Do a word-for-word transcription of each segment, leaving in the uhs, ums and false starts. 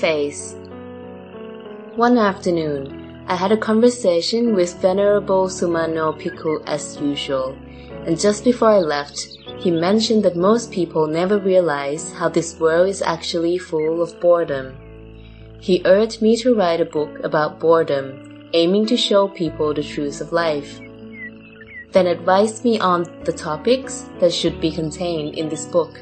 face. One afternoon, I had a conversation with Venerable Sumano Piku as usual, and just before I left, he mentioned that most people never realize how this world is actually full of boredom. He urged me to write a book about boredom, aiming to show people the truths of life. Then advised me on the topics that should be contained in this book.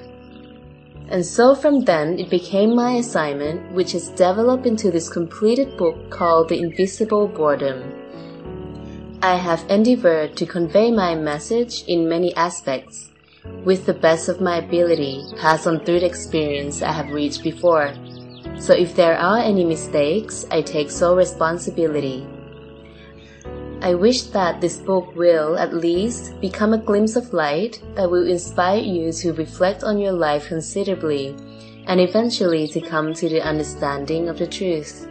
And so from then it became my assignment, which has developed into this completed book called The Invisible Boredom. I have endeavored to convey my message in many aspects, with the best of my ability, passed on through the experience I have reached before. So if there are any mistakes, I take sole responsibility. I wish that this book will, at least, become a glimpse of light that will inspire you to reflect on your life considerably, and eventually to come to the understanding of the truth.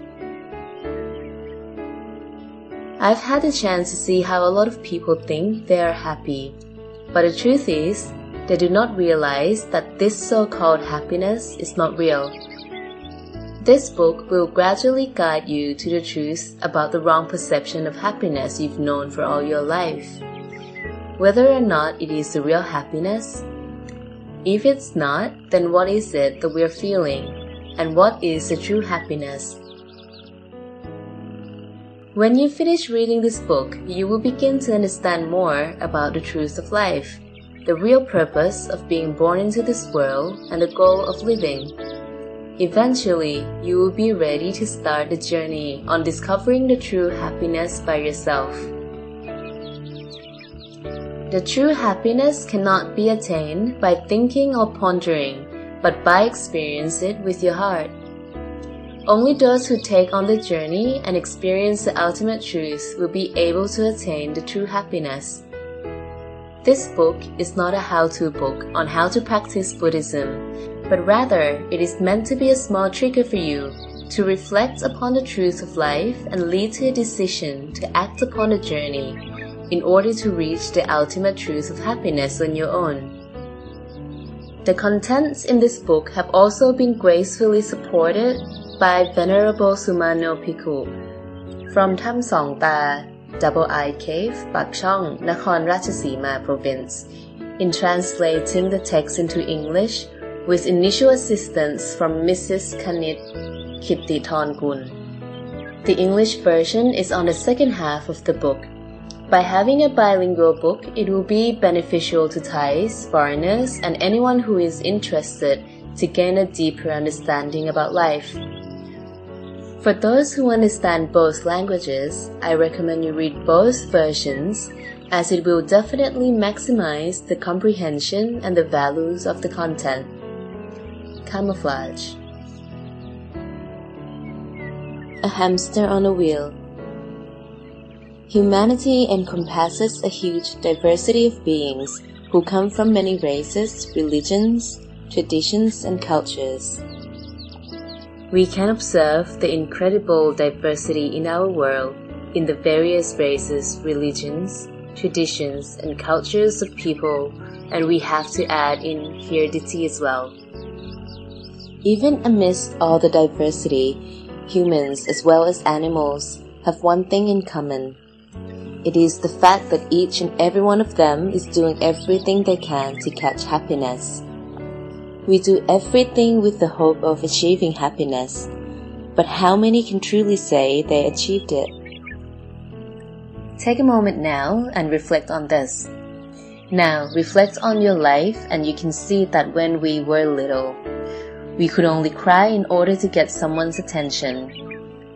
I've had the chance to see how a lot of people think they are happy, but the truth is, they do not realize that this so-called happiness is not real. This book will gradually guide you to the truth about the wrong perception of happiness you've known for all your life, whether or not it is the real happiness. If it's not, then what is it that we're feeling, and what is the true happiness? When you finish reading this book, you will begin to understand more about the truth of life, the real purpose of being born into this world, and the goal of living. Eventually, you will be ready to start the journey on discovering the true happiness by yourself. The true happiness cannot be attained by thinking or pondering, but by experiencing it with your heart. Only those who take on the journey and experience the ultimate truth will be able to attain the true happiness. This book is not a how-to book on how to practice Buddhism, but rather, it is meant to be a small trigger for you to reflect upon the truth of life and lead to a decision to act upon the journey in order to reach the ultimate truth of happiness on your own. The contents in this book have also been gracefully supported by Venerable Sumano Piku from Thamsong Ta, Double Eye Cave, Pakcong, Nakhon Ratchasima province, in translating the text into English, with initial assistance from Missus Kanit Kittithornkun. The English version is on the second half of the book. By having a bilingual book, it will be beneficial to Thais, foreigners, and anyone who is interested to gain a deeper understanding about life. For those who understand both languages, I recommend you read both versions, as it will definitely maximize the comprehension and the values of the content. Camouflage. A hamster on a wheel. Humanity encompasses a huge diversity of beings who come from many races, religions, traditions, and cultures. We can observe the incredible diversity in our world in the various races, religions, traditions, and cultures of people, and we have to add in heredity as well. Even amidst all the diversity, humans as well as animals have one thing in common. It is the fact that each and every one of them is doing everything they can to catch happiness. We do everything with the hope of achieving happiness, but how many can truly say they achieved it? Take a moment now and reflect on this. Now, reflect on your life, and you can see that when we were little, we could only cry in order to get someone's attention.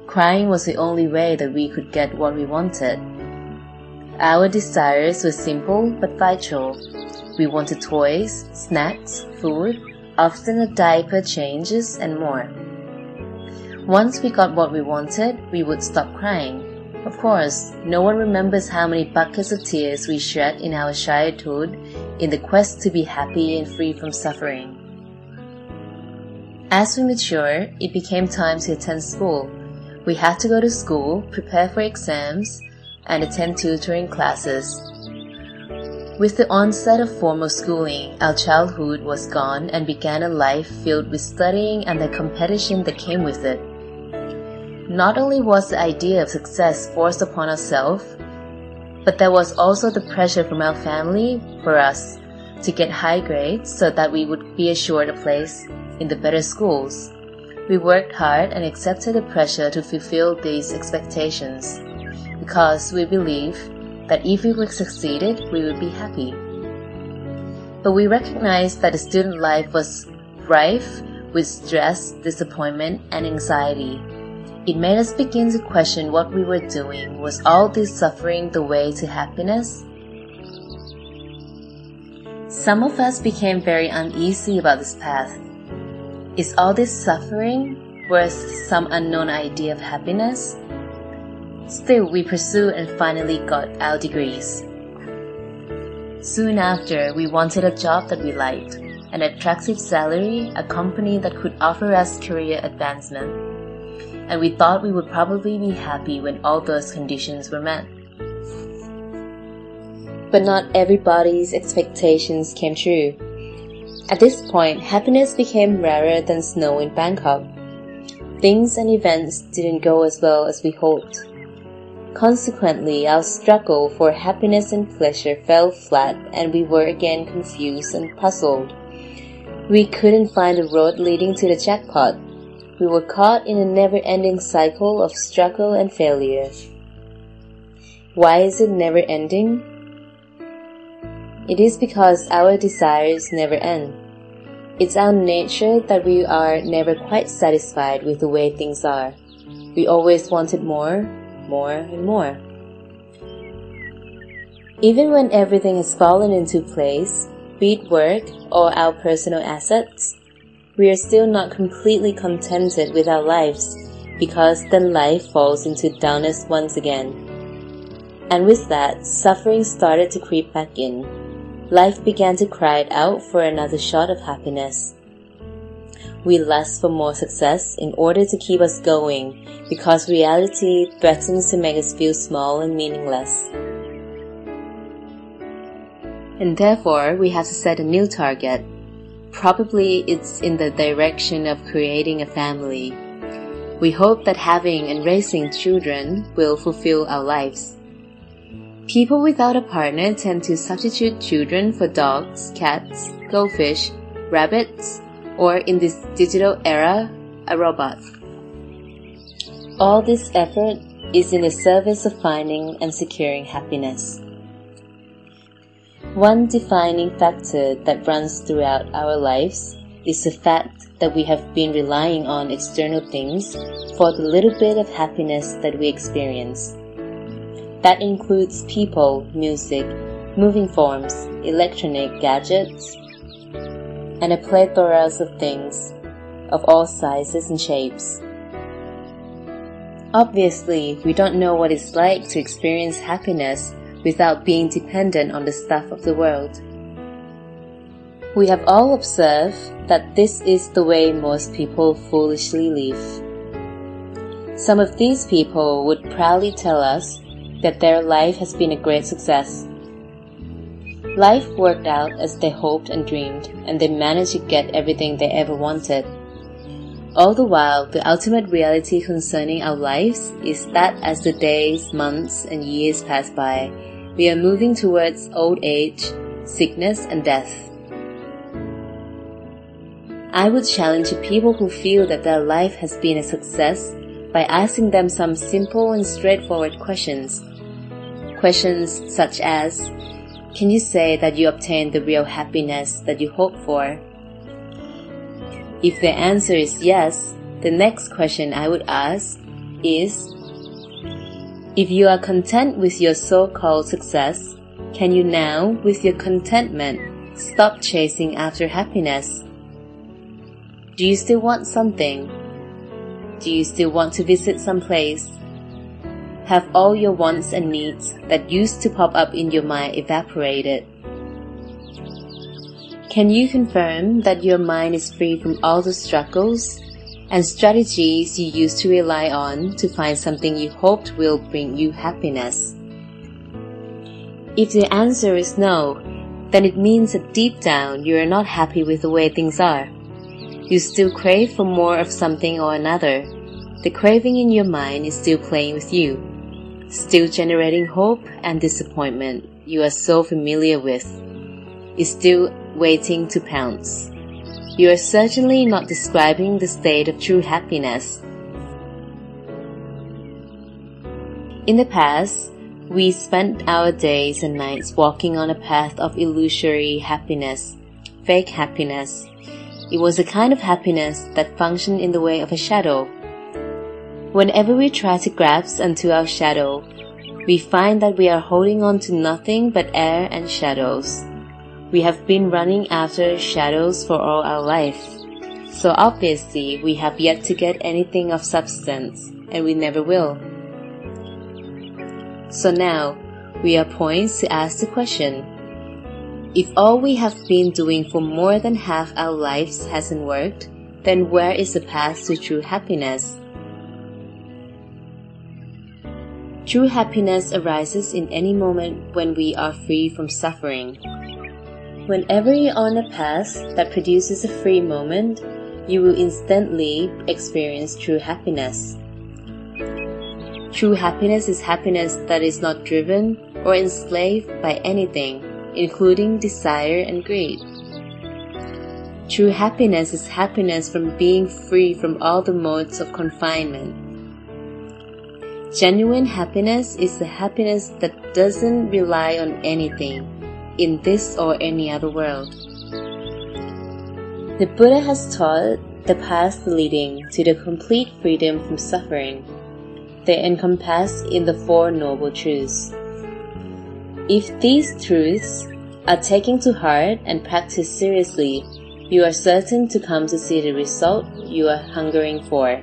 Crying was the only way that we could get what we wanted. Our desires were simple but vital. We wanted toys, snacks, food, often a diaper changes, and more. Once we got what we wanted, we would stop crying. Of course, no one remembers how many buckets of tears we shed in our childhood in the quest to be happy and free from suffering. As we matured, it became time to attend school. We had to go to school, prepare for exams, and attend tutoring classes. With the onset of formal schooling, our childhood was gone and began a life filled with studying and the competition that came with it. Not only was the idea of success forced upon ourselves, but there was also the pressure from our family for us to get high grades so that we would be assured a place in the better schools. We worked hard and accepted the pressure to fulfill these expectations because we believe that if we succeeded, we would be happy. But we recognized that the student life was rife with stress, disappointment, and anxiety. It made us begin to question what we were doing. Was all this suffering the way to happiness? Some of us became very uneasy about this path. Is all this suffering worth some unknown idea of happiness? Still, we pursued and finally got our degrees. Soon after, we wanted a job that we liked, an attractive salary, a company that could offer us career advancement. And we thought we would probably be happy when all those conditions were met. But not everybody's expectations came true. At this point, happiness became rarer than snow in Bangkok. Things and events didn't go as well as we hoped. Consequently, our struggle for happiness and pleasure fell flat, and we were again confused and puzzled. We couldn't find a road leading to the jackpot. We were caught in a never-ending cycle of struggle and failure. Why is it never-ending? It is because our desires never end. It's our nature that we are never quite satisfied with the way things are. We always wanted more, more, and more. Even when everything has fallen into place, be it work or our personal assets, we are still not completely contented with our lives, because then life falls into downness once again. And with that, suffering started to creep back in. Life began to cry out for another shot of happiness. We lust for more success in order to keep us going, because reality threatens to make us feel small and meaningless. And therefore, we have to set a new target. Probably it's in the direction of creating a family. We hope that having and raising children will fulfill our lives. People without a partner tend to substitute children for dogs, cats, goldfish, rabbits, or in this digital era, a robot. All this effort is in the service of finding and securing happiness. One defining factor that runs throughout our lives is the fact that we have been relying on external things for the little bit of happiness that we experience. That includes people, music, moving forms, electronic gadgets, and a plethora of things of all sizes and shapes. Obviously, we don't know what it's like to experience happiness without being dependent on the stuff of the world. We have all observed that this is the way most people foolishly live. Some of these people would proudly tell us that their life has been a great success. Life worked out as they hoped and dreamed, and they managed to get everything they ever wanted. All the while, the ultimate reality concerning our lives is that as the days, months, and years pass by, we are moving towards old age, sickness, and death. I would challenge the people who feel that their life has been a success by asking them some simple and straightforward questions. Questions such as, can you say that you obtained the real happiness that you hoped for? If the answer is yes, the next question I would ask is, if you are content with your so-called success, can you now, with your contentment, stop chasing after happiness? Do you still want something? Do you still want to visit some place? Have all your wants and needs that used to pop up in your mind evaporated? Can you confirm that your mind is free from all the struggles and strategies you used to rely on to find something you hoped will bring you happiness? If the answer is no, then it means that deep down you are not happy with the way things are. You still crave for more of something or another. The craving in your mind is still playing with you, still generating hope and disappointment you are so familiar with. It's still waiting to pounce. You are certainly not describing the state of true happiness. In the past, we spent our days and nights walking on a path of illusory happiness, fake happiness. It was a kind of happiness that functioned in the way of a shadow. Whenever we try to grasp onto our shadow, we find that we are holding on to nothing but air and shadows. We have been running after shadows for all our life, so obviously we have yet to get anything of substance, and we never will. So now, we are poised to ask the question, if all we have been doing for more than half our lives hasn't worked, then where is the path to true happiness? True happiness arises in any moment when we are free from suffering. Whenever you're on a path that produces a free moment, you will instantly experience true happiness. True happiness is happiness that is not driven or enslaved by anything, including desire and greed. True happiness is happiness from being free from all the modes of confinement. Genuine happiness is the happiness that doesn't rely on anything, in this or any other world. The Buddha has taught the path leading to the complete freedom from suffering. They encompass in the Four Noble Truths. If these truths are taken to heart and practiced seriously, you are certain to come to see the result you are hungering for.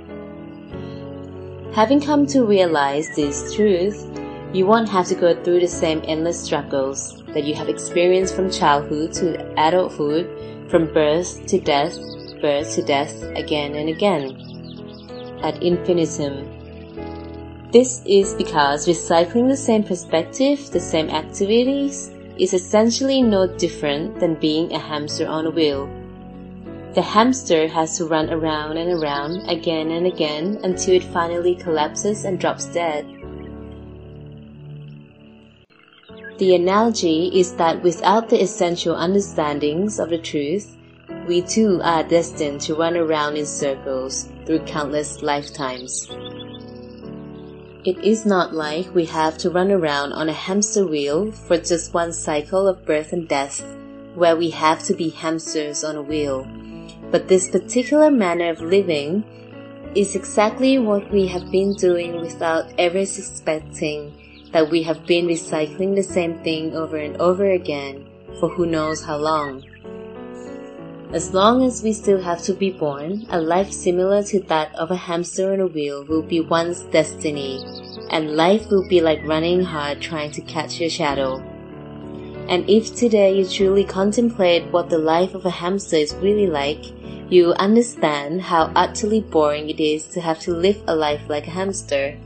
Having come to realize these truths, you won't have to go through the same endless struggles that you have experienced from childhood to adulthood, from birth to death, birth to death, again and again, ad infinitum. This is because recycling the same perspective, the same activities, is essentially no different than being a hamster on a wheel. The hamster has to run around and around, again and again, until it finally collapses and drops dead. The analogy is that without the essential understandings of the truth, we too are destined to run around in circles through countless lifetimes. It is not like we have to run around on a hamster wheel for just one cycle of birth and death, where we have to be hamsters on a wheel. But this particular manner of living is exactly what we have been doing without ever suspecting that we have been recycling the same thing over and over again for who knows how long. As long as we still have to be born, a life similar to that of a hamster on a wheel will be one's destiny, and life will be like running hard trying to catch your shadow. And if today you truly contemplate what the life of a hamster is really like, you will understand how utterly boring it is to have to live a life like a hamster.